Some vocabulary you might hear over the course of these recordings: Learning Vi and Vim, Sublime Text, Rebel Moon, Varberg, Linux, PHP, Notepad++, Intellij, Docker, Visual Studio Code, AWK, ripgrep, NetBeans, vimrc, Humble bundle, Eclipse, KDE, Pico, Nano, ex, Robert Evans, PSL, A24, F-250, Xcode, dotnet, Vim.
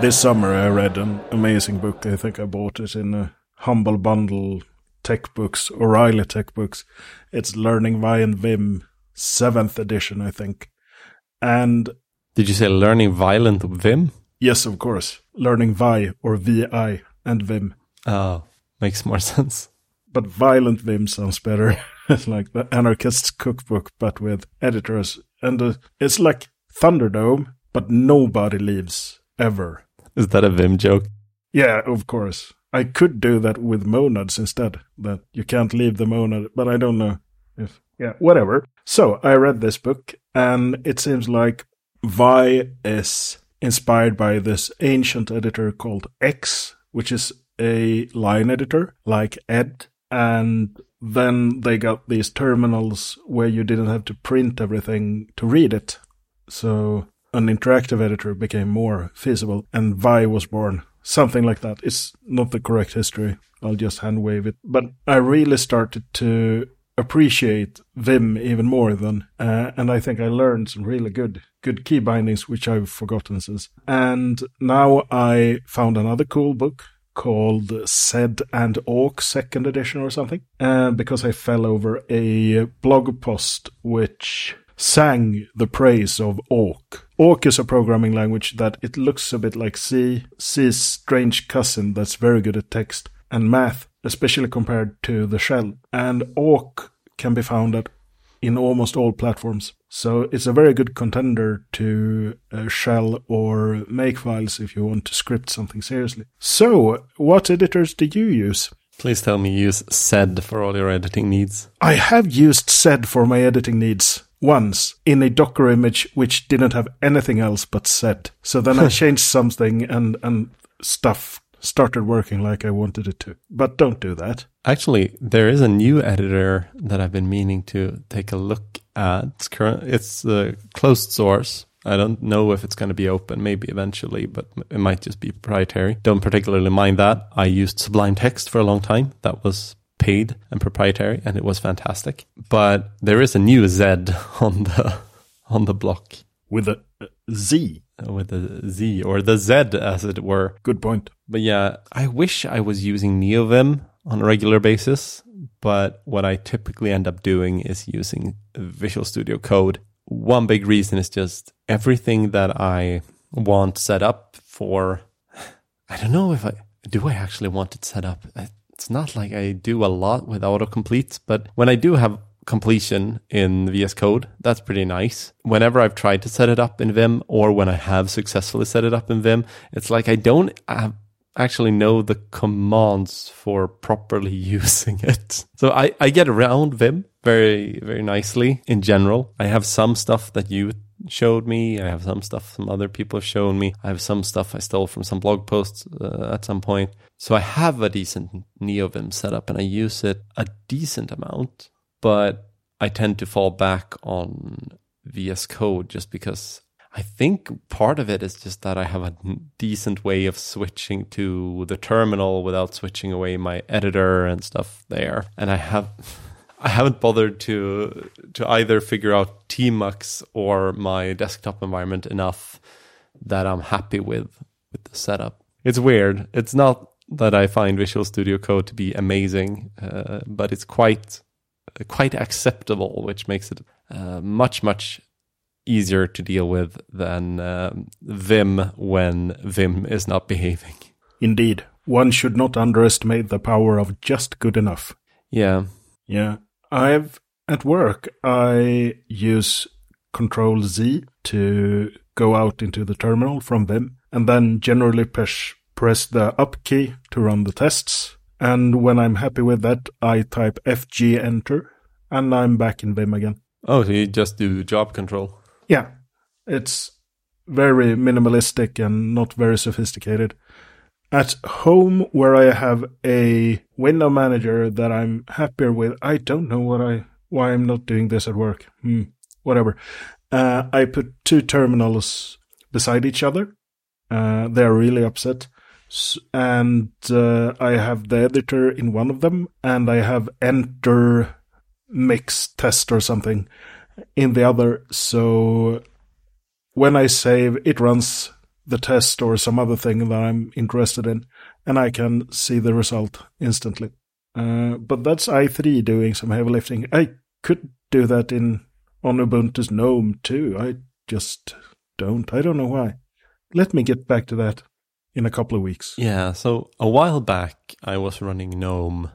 This summer I read an amazing book. I think I bought it in a Humble bundle tech books, O'Reilly tech books. It's Learning Vi and Vim, 7th edition, I think. And did you say Learning Violent Vim? Yes, of course. Learning Vi or VI and Vim. Oh, makes more sense. But Violent Vim sounds better. It's like the anarchist's cookbook, but with editors. And it's like Thunderdome, but nobody leaves, ever. Is that a Vim joke? Yeah, of course. I could do that with monads instead, that you can't leave the monad, but I don't know if... Yeah, whatever. So I read this book, and it seems like Vi is inspired by this ancient editor called Ex, which is a line editor, like Ed, and... Then they got these terminals where you didn't have to print everything to read it. So an interactive editor became more feasible, and Vi was born. Something like that. It's not the correct history. I'll just hand wave it. But I really started to appreciate Vim even more than, and I think I learned some really good key bindings, which I've forgotten since. And now I found another cool book called Zed and Awk 2nd edition or something, because I fell over a blog post which sang the praise of Awk. Awk is a programming language that it looks a bit like C, C's strange cousin that's very good at text and math, especially compared to the shell. And Awk can be found in almost all platforms. So it's a very good contender to shell or makefiles if you want to script something seriously. So what editors do you use? Please tell me you use Zed for all your editing needs. I have used Zed for my editing needs once in a Docker image which didn't have anything else but Zed. So then I changed something and stuff started working like I wanted it to. But don't do that. Actually, there is a new editor that I've been meaning to take a look at. It's closed source. I don't know if it's going to be open, maybe eventually, but it might just be proprietary. Don't particularly mind that. I used Sublime Text for a long time. That was paid and proprietary, and it was fantastic. But there is a new Zed on the block. With a Z. With the Z, or the Zed, as it were. Good point. But yeah, I wish I was using Neovim on a regular basis, but what I typically end up doing is using Visual Studio Code. One big reason is just everything that I want set up for... I don't know if I actually want it set up. It's not like I do a lot with autocomplete, but when I do have completion in VS Code, that's pretty nice. Whenever I've tried to set it up in Vim, or when I have successfully set it up in Vim, it's like I don't actually know the commands for properly using it. So I get around Vim very, very nicely in general. I have some stuff that you showed me. I have some stuff some other people have shown me. I have some stuff I stole from some blog posts at some point. So I have a decent NeoVim setup, and I use it a decent amount. But I tend to fall back on VS Code just because I think part of it is just that I have a decent way of switching to the terminal without switching away my editor and stuff there. And I haven't bothered to either figure out Tmux or my desktop environment enough that I'm happy with the setup. It's weird. It's not that I find Visual Studio Code to be amazing, but it's quite acceptable, which makes it much, much easier to deal with than Vim when Vim is not behaving. Indeed. One should not underestimate the power of just good enough. Yeah. Yeah. At work, I use Control-Z to go out into the terminal from Vim, and then generally press the up key to run the tests. And when I'm happy with that, I type FG enter, and I'm back in Vim again. Oh, so you just do job control. Yeah, it's very minimalistic and not very sophisticated. At home, where I have a window manager that I'm happier with, I don't know why I'm not doing this at work. Whatever. I put two terminals beside each other. They're really upset. And I have the editor in one of them, and I have enter mix test or something in the other. So when I save, it runs the test or some other thing that I'm interested in, and I can see the result instantly. But that's I3 doing some heavy lifting. I could do that on Ubuntu's GNOME too. I just don't. I don't know why. Let me get back to that in a couple of weeks. Yeah, so a while back I was running GNOME,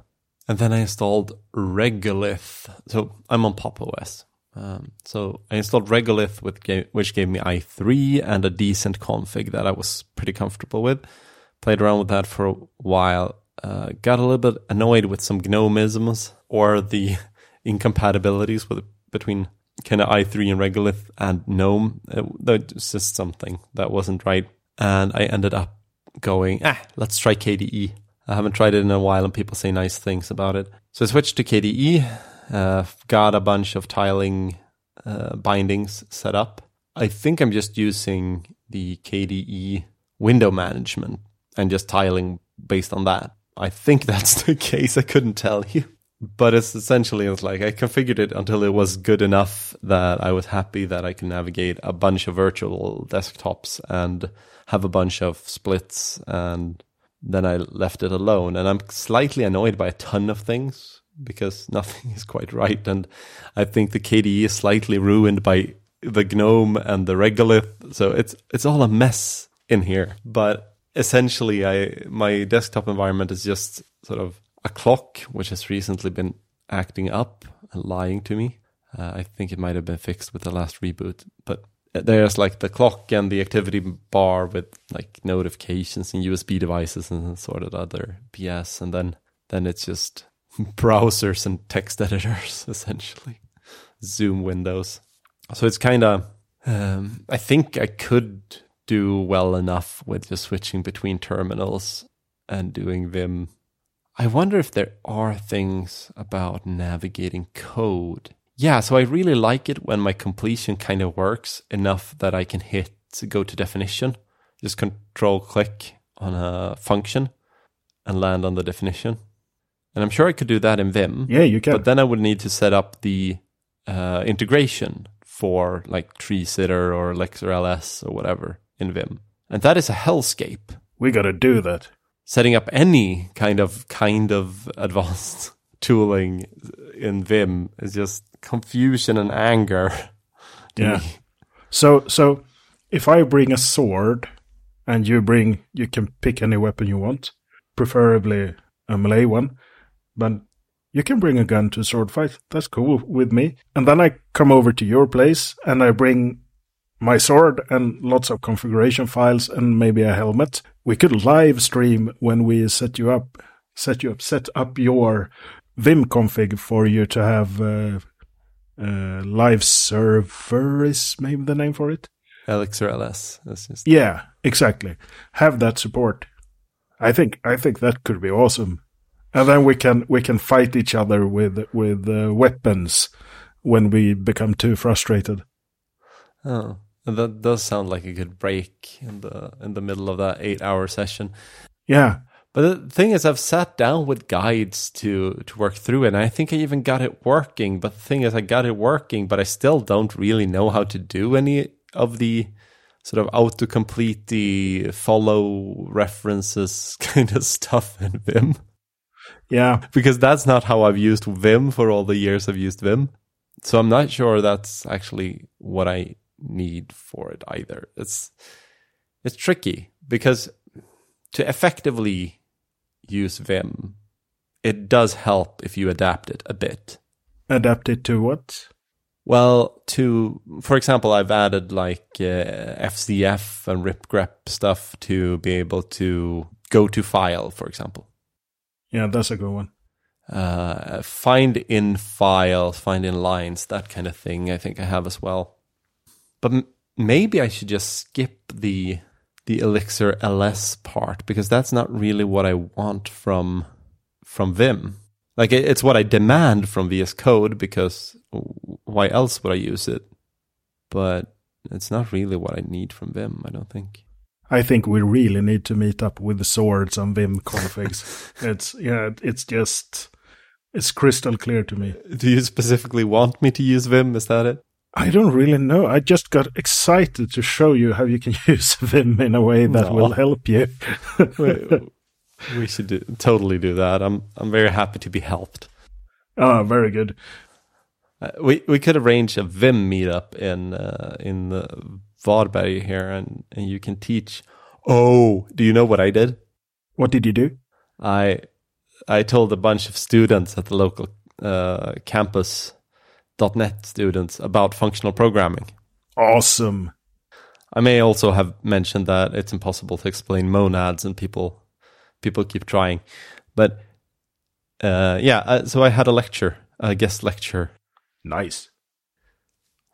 and then I installed Regolith. So I'm on Pop! OS. So I installed Regolith, which gave me I3 and a decent config that I was pretty comfortable with. Played around with that for a while. Got a little bit annoyed with some gnomisms or the incompatibilities between kind of I3 and Regolith and GNOME. That was just something that wasn't right. And I ended up going, let's try KDE. I haven't tried it in a while, and people say nice things about it. So I switched to KDE, got a bunch of tiling bindings set up. I think I'm just using the KDE window management and just tiling based on that. I think that's the case. I couldn't tell you. But it's like I configured it until it was good enough that I was happy that I could navigate a bunch of virtual desktops and have a bunch of splits, and then I left it alone. And I'm slightly annoyed by a ton of things because nothing is quite right. And I think the KDE is slightly ruined by the GNOME and the Regolith. So it's all a mess in here. But essentially, my desktop environment is just sort of a clock, which has recently been acting up and lying to me. I think it might have been fixed with the last reboot. But there's like the clock and the activity bar with like notifications and USB devices and sort of other BS. And then it's just browsers and text editors, essentially. Zoom windows. So it's kind of... I think I could do well enough with just switching between terminals and doing Vim. I wonder if there are things about navigating code. Yeah, so I really like it when my completion kind of works enough that I can go to definition, just control click on a function and land on the definition. And I'm sure I could do that in Vim. Yeah, you can. But then I would need to set up the integration for like TreeSitter or Elixir LS or whatever in Vim. And that is a hellscape. We got to do that. Setting up any kind of advanced tooling in Vim is just confusion and anger. Yeah. Me. So if I bring a sword and you can pick any weapon you want, preferably a melee one, but you can bring a gun to a sword fight. That's cool with me. And then I come over to your place and I bring my sword and lots of configuration files and maybe a helmet. We could live stream when we set up your Vim config for you to have live server is maybe the name for it. Elixir LS. Yeah, exactly. Have that support. I think that could be awesome, and then we can fight each other with weapons when we become too frustrated. Oh. That does sound like a good break in the middle of that 8-hour session. Yeah. But the thing is, I've sat down with guides to work through it, and I think I even got it working. But the thing is, I got it working, but I still don't really know how to do any of the sort of autocomplete, the follow references kind of stuff in Vim. Yeah. Because that's not how I've used Vim for all the years I've used Vim. So I'm not sure that's actually what I need for it either. It's tricky because to effectively use Vim, it does help if you adapt it a bit. Adapt it to what? Well, for example, I've added like FCF and ripgrep stuff to be able to go to file, for example. Yeah, that's a good one. Find in files, find in lines, that kind of thing I think I have as well. But maybe I should just skip the Elixir LS part, because that's not really what I want from Vim. Like, it's what I demand from VS Code, because why else would I use it? But it's not really what I need from Vim, I don't think. I think we really need to meet up with the swords on Vim configs. It's crystal clear to me. Do you specifically want me to use Vim? Is that it? I don't really know. I just got excited to show you how you can use Vim in a way that will help you. We should totally do that. I'm very happy to be helped. Oh, very good. We could arrange a Vim meetup in the Varberg here, and you can teach. Oh, do you know what I did? What did you do? I told a bunch of students at the local campus.net students about functional programming. Awesome. I may also have mentioned that it's impossible to explain monads, and people keep trying. But so I had a lecture, a guest lecture. Nice.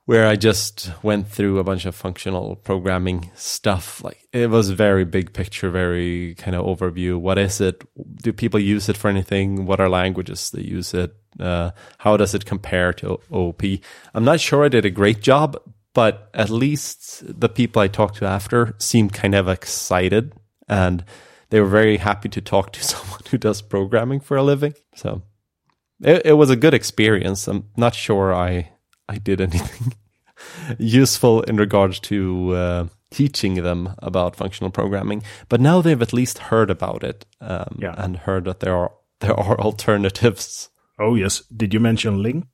Where I just went through a bunch of functional programming stuff. Like, it was very big picture, very kind of overview. What is it? Do people use it for anything? What are languages that use it? How does it compare to OOP? I'm not sure I did a great job, but at least the people I talked to after seemed kind of excited, and they were very happy to talk to someone who does programming for a living. So it was a good experience. I'm not sure I did anything useful in regards to teaching them about functional programming, but now they've at least heard about it and heard that there are alternatives. Oh yes, did you mention Ling?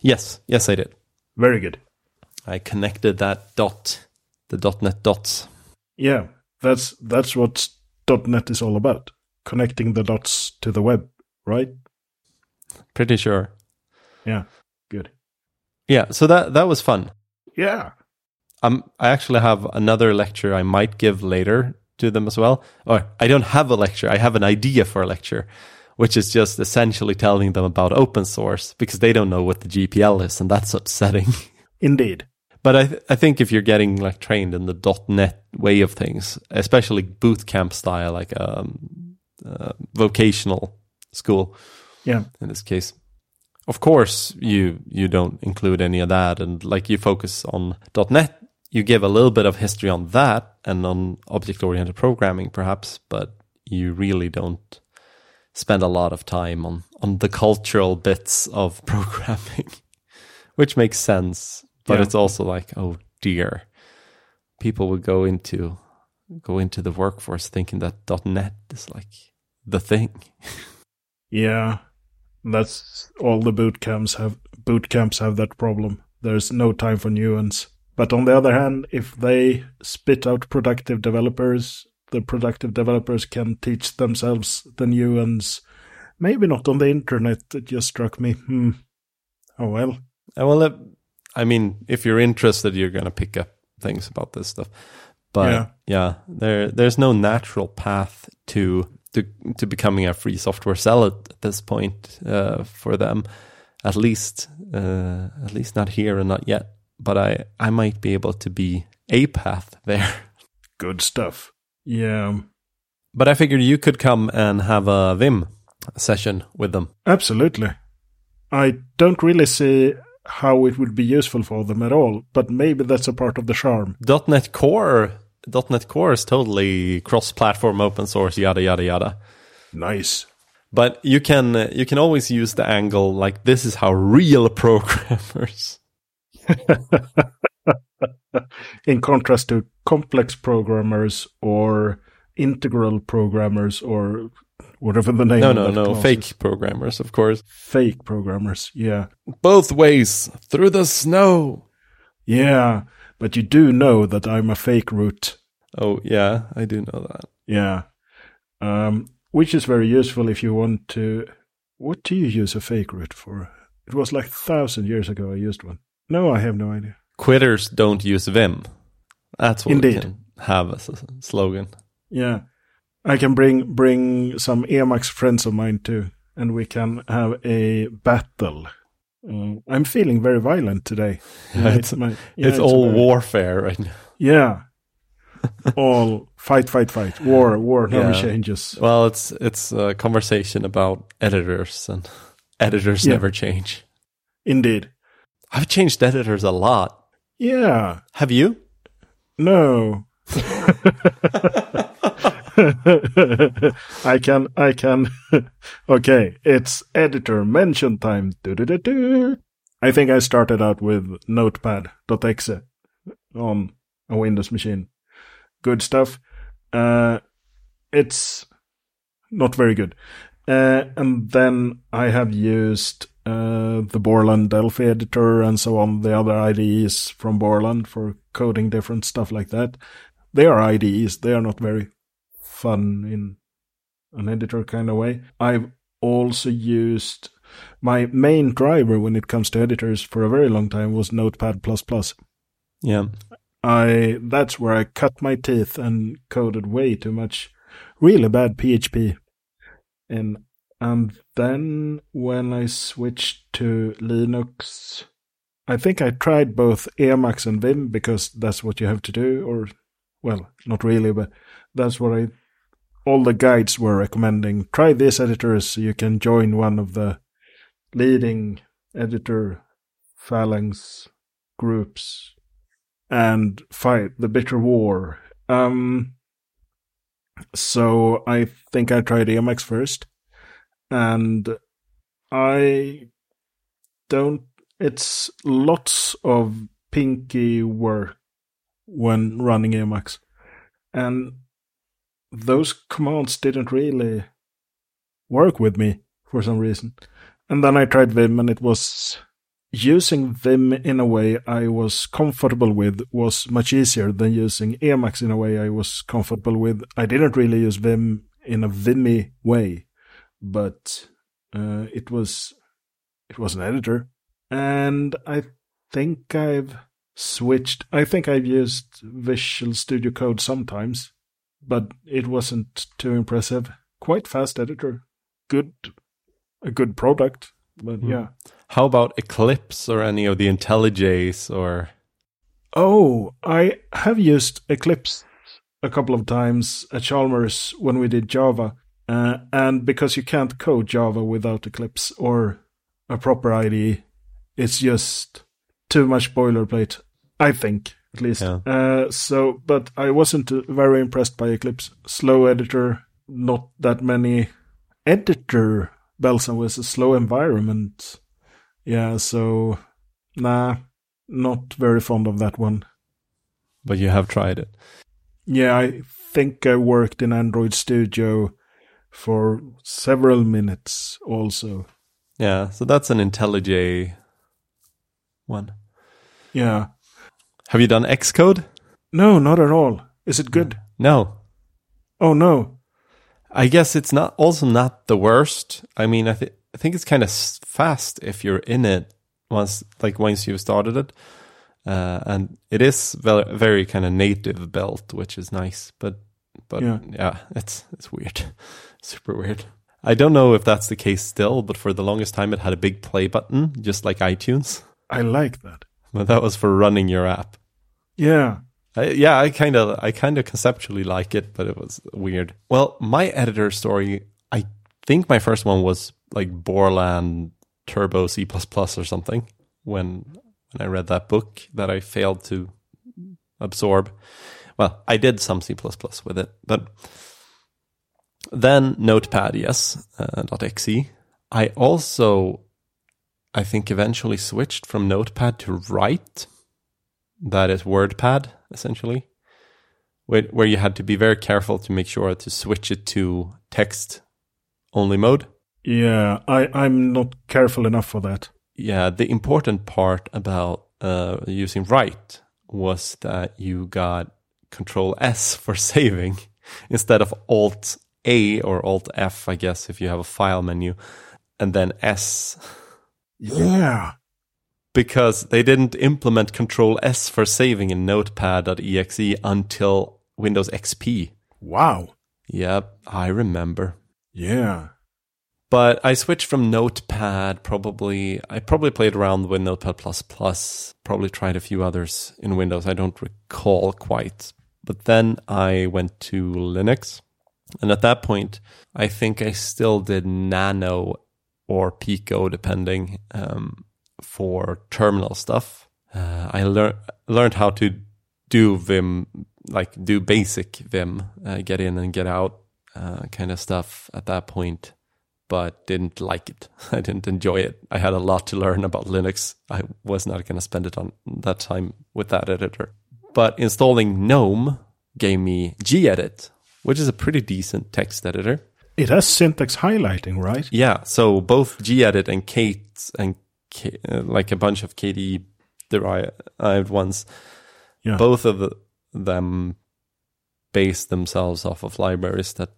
Yes, I did. Very good. I connected that .NET dots. Yeah, that's what .NET is all about: connecting the dots to the web, right? Pretty sure. Yeah. Good. Yeah, so that was fun. Yeah. I actually have another lecture I might give later to them as well. Or I don't have a lecture. I have an idea for a lecture, which is just essentially telling them about open source, because they don't know what the GPL is, and that's upsetting. Indeed. But I think if you're getting like trained in the .NET way of things, especially boot camp style, like vocational school in this case, of course, you don't include any of that, and like you focus on .NET, you give a little bit of history on that and on object-oriented programming, perhaps, but you really don't spend a lot of time on the cultural bits of programming, which makes sense. But it's also like, oh dear, people will go into the workforce thinking that .NET is like the thing. Yeah. That's all the boot camps have that problem. There's no time for nuance. But on the other hand, if they spit out productive developers, the productive developers can teach themselves the nuance. Maybe not on the internet. It just struck me. Oh well. I mean, if you're interested, you're going to pick up things about this stuff. But there's no natural path to becoming a free software seller at this point for them, at least not here and not yet. But I might be able to be a path there. Good stuff. Yeah. But I figured you could come and have a Vim session with them. Absolutely. I don't really see how it would be useful for them at all, but maybe that's a part of the charm. .NET Core is totally cross-platform, open source, yada, yada, yada. Nice. But you can always use the angle, like, this is how real programmers... In contrast to complex programmers or integral programmers or whatever the name of that class is. Fake programmers, of course. Fake programmers, yeah. Both ways, through the snow. Yeah. But you do know that I'm a Fakeroot. Oh, yeah, I do know that. Yeah. Which is very useful if you want to... What do you use a Fakeroot for? It was like 1,000 years ago I used one. No, I have no idea. Quitters don't use Vim. That's what we can have as a slogan. Yeah. I can bring some Emacs friends of mine too, and we can have a battle. I'm feeling very violent today. Yeah, it's all warfare right now. Yeah. All fight. War never changes. Well, it's a conversation about editors, and editors never change. Indeed. I've changed editors a lot. Yeah. Have you? No. I can. Okay, it's editor mention time. I think I started out with Notepad.exe on a Windows machine. Good stuff. It's not very good. And then I have used the Borland Delphi editor and so on, the other IDEs from Borland for coding different stuff like that. They are IDEs. They are not very fun in an editor kind of way. I've also used... my main driver when it comes to editors for a very long time was Notepad++. Yeah. That's where I cut my teeth and coded way too much really bad PHP. And then when I switched to Linux, I think I tried both Emacs and Vim because that's what you have to do, or, well, not really, but that's what all the guides were recommending. Try these editors so you can join one of the leading editor phalanx groups and fight the bitter war. So I think I tried Emacs first, and it's lots of pinky work when running Emacs, and those commands didn't really work with me for some reason. And then I tried Vim, and it was using Vim in a way I was comfortable with was much easier than using Emacs in a way I was comfortable with. I didn't really use Vim in a Vimy way, but it was an editor. And I think I've switched. I think I've used Visual Studio Code sometimes, but it wasn't too impressive. Quite fast editor. A good product, but yeah. How about Eclipse or any of the IntelliJs or... Oh, I have used Eclipse a couple of times at Chalmers when we did Java. And because you can't code Java without Eclipse or a proper IDE, it's just too much boilerplate, I think, at least. Yeah. But I wasn't very impressed by Eclipse. Slow editor, not that many editor... bells and whistles, slow environment. Yeah, so, not very fond of that one. But you have tried it. Yeah, I think I worked in Android Studio for several minutes also. Yeah, so that's an IntelliJ one. Yeah. Have you done Xcode? No, not at all. Is it good? No. Oh, no. I guess it's not the worst. I mean, I think it's kind of fast if you're in it once you've started it, and it is very, very kind of native built, which is nice. But yeah, it's weird, super weird. I don't know if that's the case still, but for the longest time it had a big play button, just like iTunes. I like that. But that was for running your app. Yeah. I kind of conceptually like it, but it was weird. Well, my editor story, I think my first one was like Borland Turbo C++ or something when I read that book that I failed to absorb. Well, I did some C++ with it, but then Notepad, yes, .exe. I also, I think, eventually switched from Notepad to Write. That is Wordpad, essentially, where you had to be very careful to make sure to switch it to text-only mode. Yeah, I'm not careful enough for that. Yeah, the important part about using Write was that you got Control-S for saving instead of Alt-A or Alt-F, I guess, if you have a file menu, and then S. Yeah. Because they didn't implement Control-S for saving in Notepad.exe until Windows XP. Wow. Yep, I remember. Yeah. But I switched from Notepad probably. I probably played around with Notepad++, probably tried a few others in Windows. I don't recall quite. But then I went to Linux. And at that point, I think I still did Nano or Pico, depending for terminal stuff. I learned how to do Vim, like do basic Vim, get in and get out kind of stuff at that point. but didn't like it. I didn't enjoy it. I had a lot to learn about Linux. I was not going to spend it on that time with that editor. But installing GNOME gave me gedit, which is a pretty decent text editor. It has syntax highlighting, right? Yeah, so both gedit and like a bunch of KDE derived ones, yeah. Both of them base themselves off of libraries that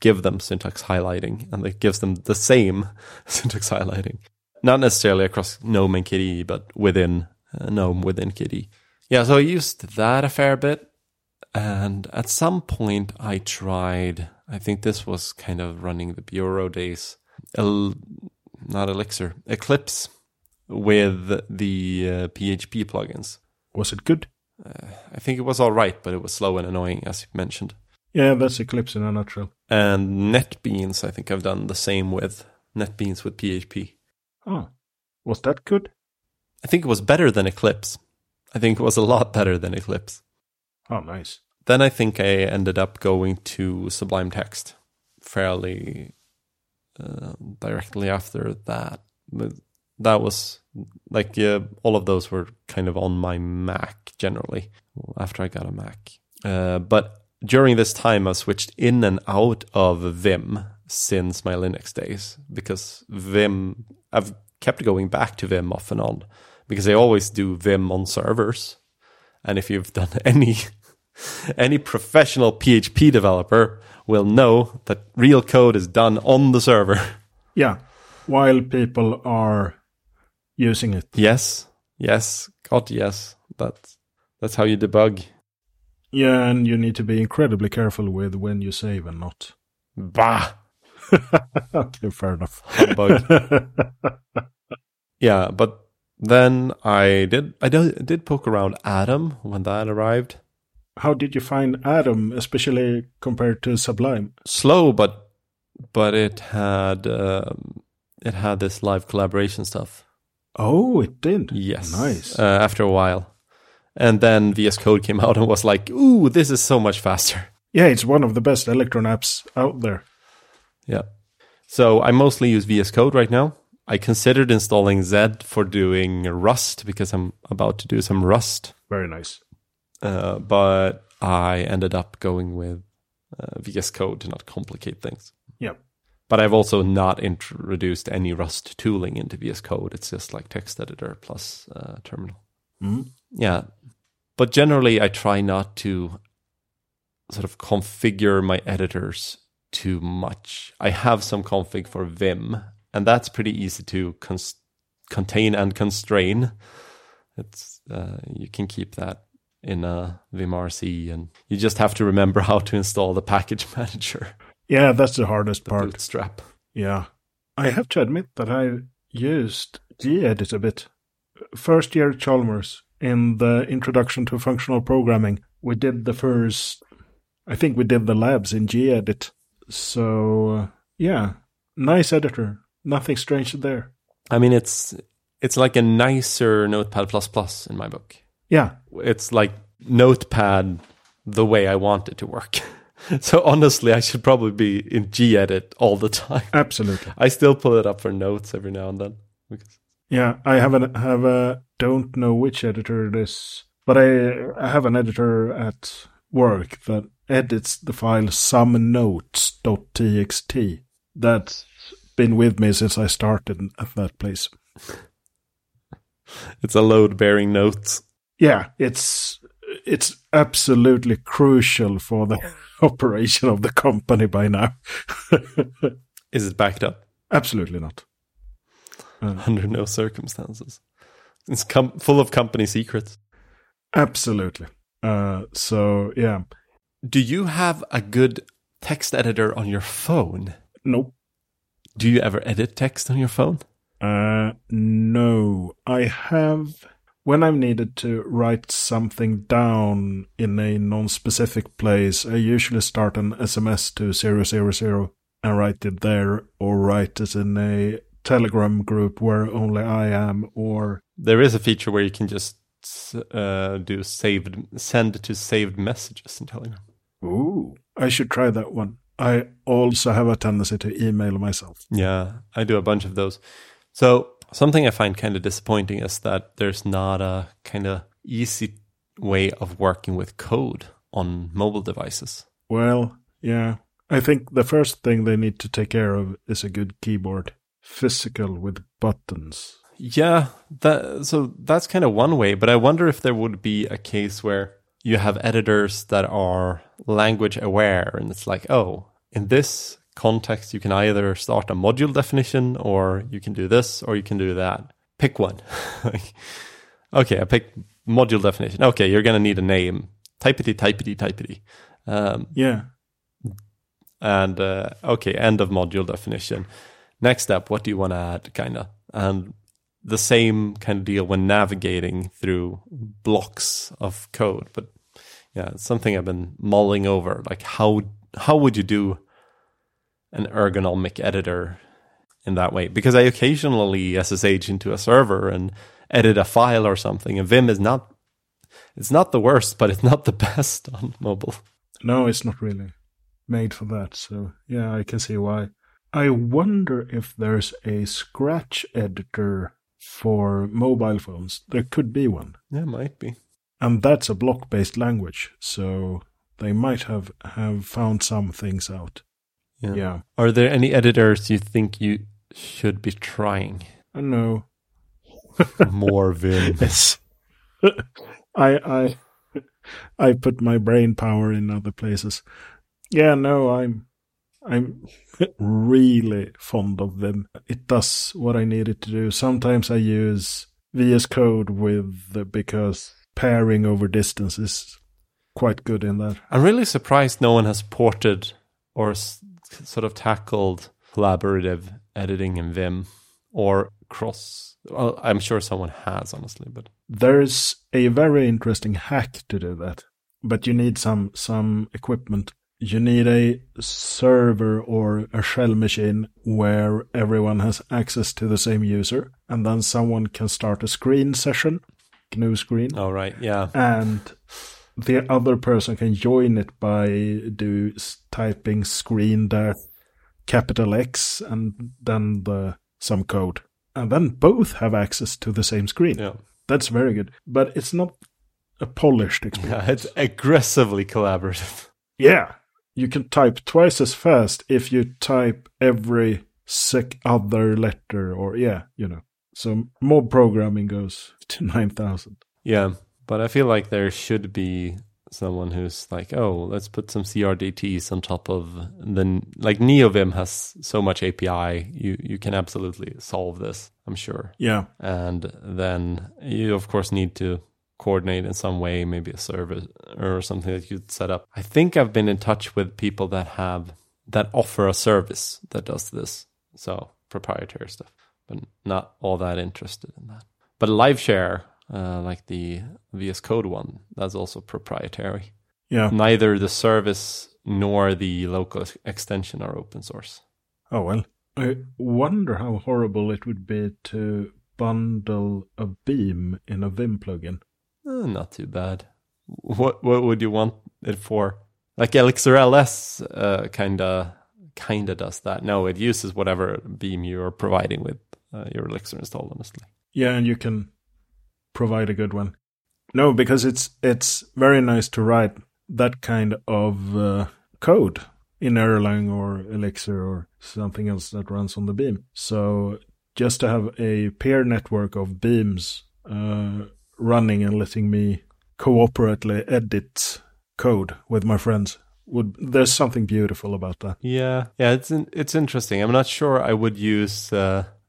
give them syntax highlighting, and it gives them the same syntax highlighting. Not necessarily across GNOME and KDE, but within GNOME, within KDE. Yeah, so I used that a fair bit, and at some point I tried, I think this was kind of running the Bureau days, Eclipse with the PHP plugins. Was it good? I think it was all right, but it was slow and annoying, as you mentioned. Yeah, that's Eclipse in a nutshell. And NetBeans, I think I've done the same with NetBeans with PHP. Oh, was that good? I think it was better than Eclipse. I think it was a lot better than Eclipse. Oh, nice. Then I think I ended up going to Sublime Text fairly directly after that. That was like, all of those were kind of on my Mac generally after I got a Mac. But during this time, I switched in and out of Vim since my Linux days, because Vim, I've kept going back to Vim off and on, because I always do Vim on servers. And if you've done any professional PHP developer will know that real code is done on the server. Yeah, while people are using it. Yes, God, yes. That's how you debug. Yeah, and you need to be incredibly careful with when you save and not. Bah! Okay, fair enough. Humbug. Yeah, but then I did poke around Atom when that arrived. How did you find Atom, especially compared to Sublime? Slow, but it had this live collaboration stuff. Oh, it did? Yes. Nice. After a while. And then VS Code came out and was like, ooh, this is so much faster. Yeah, it's one of the best Electron apps out there. Yeah. So I mostly use VS Code right now. I considered installing Zed for doing Rust, because I'm about to do some Rust. Very nice. But I ended up going with VS Code to not complicate things. Yeah. But I've also not introduced any Rust tooling into VS Code. It's just like text editor plus terminal. Mm-hmm. Yeah, but generally I try not to sort of configure my editors too much. I have some config for Vim, and that's pretty easy to contain and constrain. It's you can keep that in a VimRC, and you just have to remember how to install the package manager. Yeah, that's the hardest part. Bootstrap. Yeah, I have to admit that I used gedit a bit. First year Chalmers, in the introduction to functional programming, we did the first, I think we did the labs in gedit. So, yeah, nice editor. Nothing strange there. I mean, it's like a nicer Notepad++ in my book. Yeah. It's like Notepad the way I want it to work. So, honestly, I should probably be in gedit all the time. Absolutely. I still pull it up for notes every now and then. Yeah, I have a don't know which editor it is, but I have an editor at work that edits the file somenotes.txt. That's been with me since I started at that place. It's a load-bearing note. Yeah, it's absolutely crucial for the operation of the company by now. Is it backed up? Absolutely not. Under no circumstances. It's full of company secrets. Absolutely. So, yeah. Do you have a good text editor on your phone? Nope. Do you ever edit text on your phone? No. I have, when I'm needed to write something down in a non-specific place, I usually start an SMS to 000 and write it there, or write it in a Telegram group where only I am, or there is a feature where you can just do saved, send to saved messages in Telegram. Ooh, I should try that one. I also have a tendency to email myself. Yeah, I do a bunch of those. So something I find kind of disappointing is that there's not a kind of easy way of working with code on mobile devices. Well, yeah. I think the first thing they need to take care of is a good keyboard. Physical with buttons. Yeah, so that's kind of one way. But I wonder if there would be a case where you have editors that are language aware, and it's like, oh, in this context, you can either start a module definition, or you can do this, or you can do that. Pick one. Okay, I picked module definition. Okay, you're going to need a name. Typeity. Yeah. And okay, end of module definition. Next step, what do you want to add, kind of? And the same kind of deal when navigating through blocks of code. But yeah, it's something I've been mulling over. Like, how would you do an ergonomic editor in that way? Because I occasionally SSH into a server and edit a file or something. And Vim is not, it's not the worst, but it's not the best on mobile. No, it's not really made for that. So yeah, I can see why. I wonder if there's a Scratch editor for mobile phones. There could be one. Yeah, might be. And that's a block-based language, so they might have found some things out. Yeah. Are there any editors you think you should be trying? No. More Vim. Yes. I put my brain power in other places. Yeah, no, I'm really fond of them. It does what I need it to do. Sometimes I use VS Code because pairing over distance is quite good in that. I'm really surprised no one has ported or sort of tackled collaborative editing in Vim or cross. Well, I'm sure someone has, honestly, but there's a very interesting hack to do that. But you need some equipment. You need a server or a shell machine where everyone has access to the same user, and then someone can start a screen session, GNU screen. Oh, right, yeah. And the other person can join it by typing screen "X" and then some code. And then both have access to the same screen. Yeah. That's very good. But it's not a polished experience. Yeah, it's aggressively collaborative. Yeah. You can type twice as fast if you type every other letter, or So mob programming goes to 9,000. Yeah, but I feel like there should be someone who's like, oh, let's put some CRDTs on top of like Neovim has so much API. You can absolutely solve this, I'm sure. Yeah. And then you, of course, need to coordinate in some way, maybe a service or something that you'd set up. I think I've been in touch with people that offer a service that does this. So proprietary stuff, but not all that interested in that. But live share, like the VS Code one, that's also proprietary. Yeah. Neither the service nor the local extension are open source. Oh, well, I wonder how horrible it would be to bundle a Beam in a Vim plugin. Not too bad. What would you want it for? Like Elixir LS kind of does that. No, it uses whatever Beam you're providing with your Elixir installed, honestly. Yeah, and you can provide a good one. No, because it's very nice to write that kind of code in Erlang or Elixir or something else that runs on the Beam. So just to have a peer network of Beams running and letting me cooperatively edit code with my friends. There's something beautiful about that. Yeah, it's interesting. I'm not sure I would use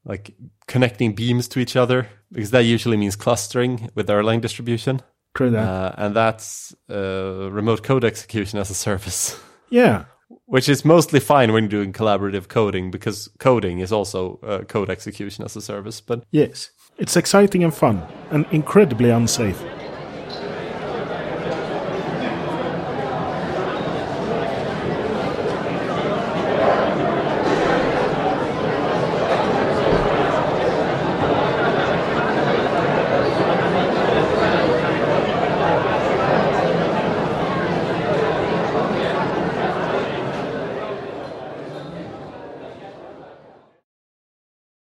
like connecting beams to each other, because that usually means clustering with Erlang distribution. True that. And that's remote code execution as a service. Yeah. Which is mostly fine when you're doing collaborative coding, because coding is also code execution as a service. But yes. It's exciting and fun, and incredibly unsafe.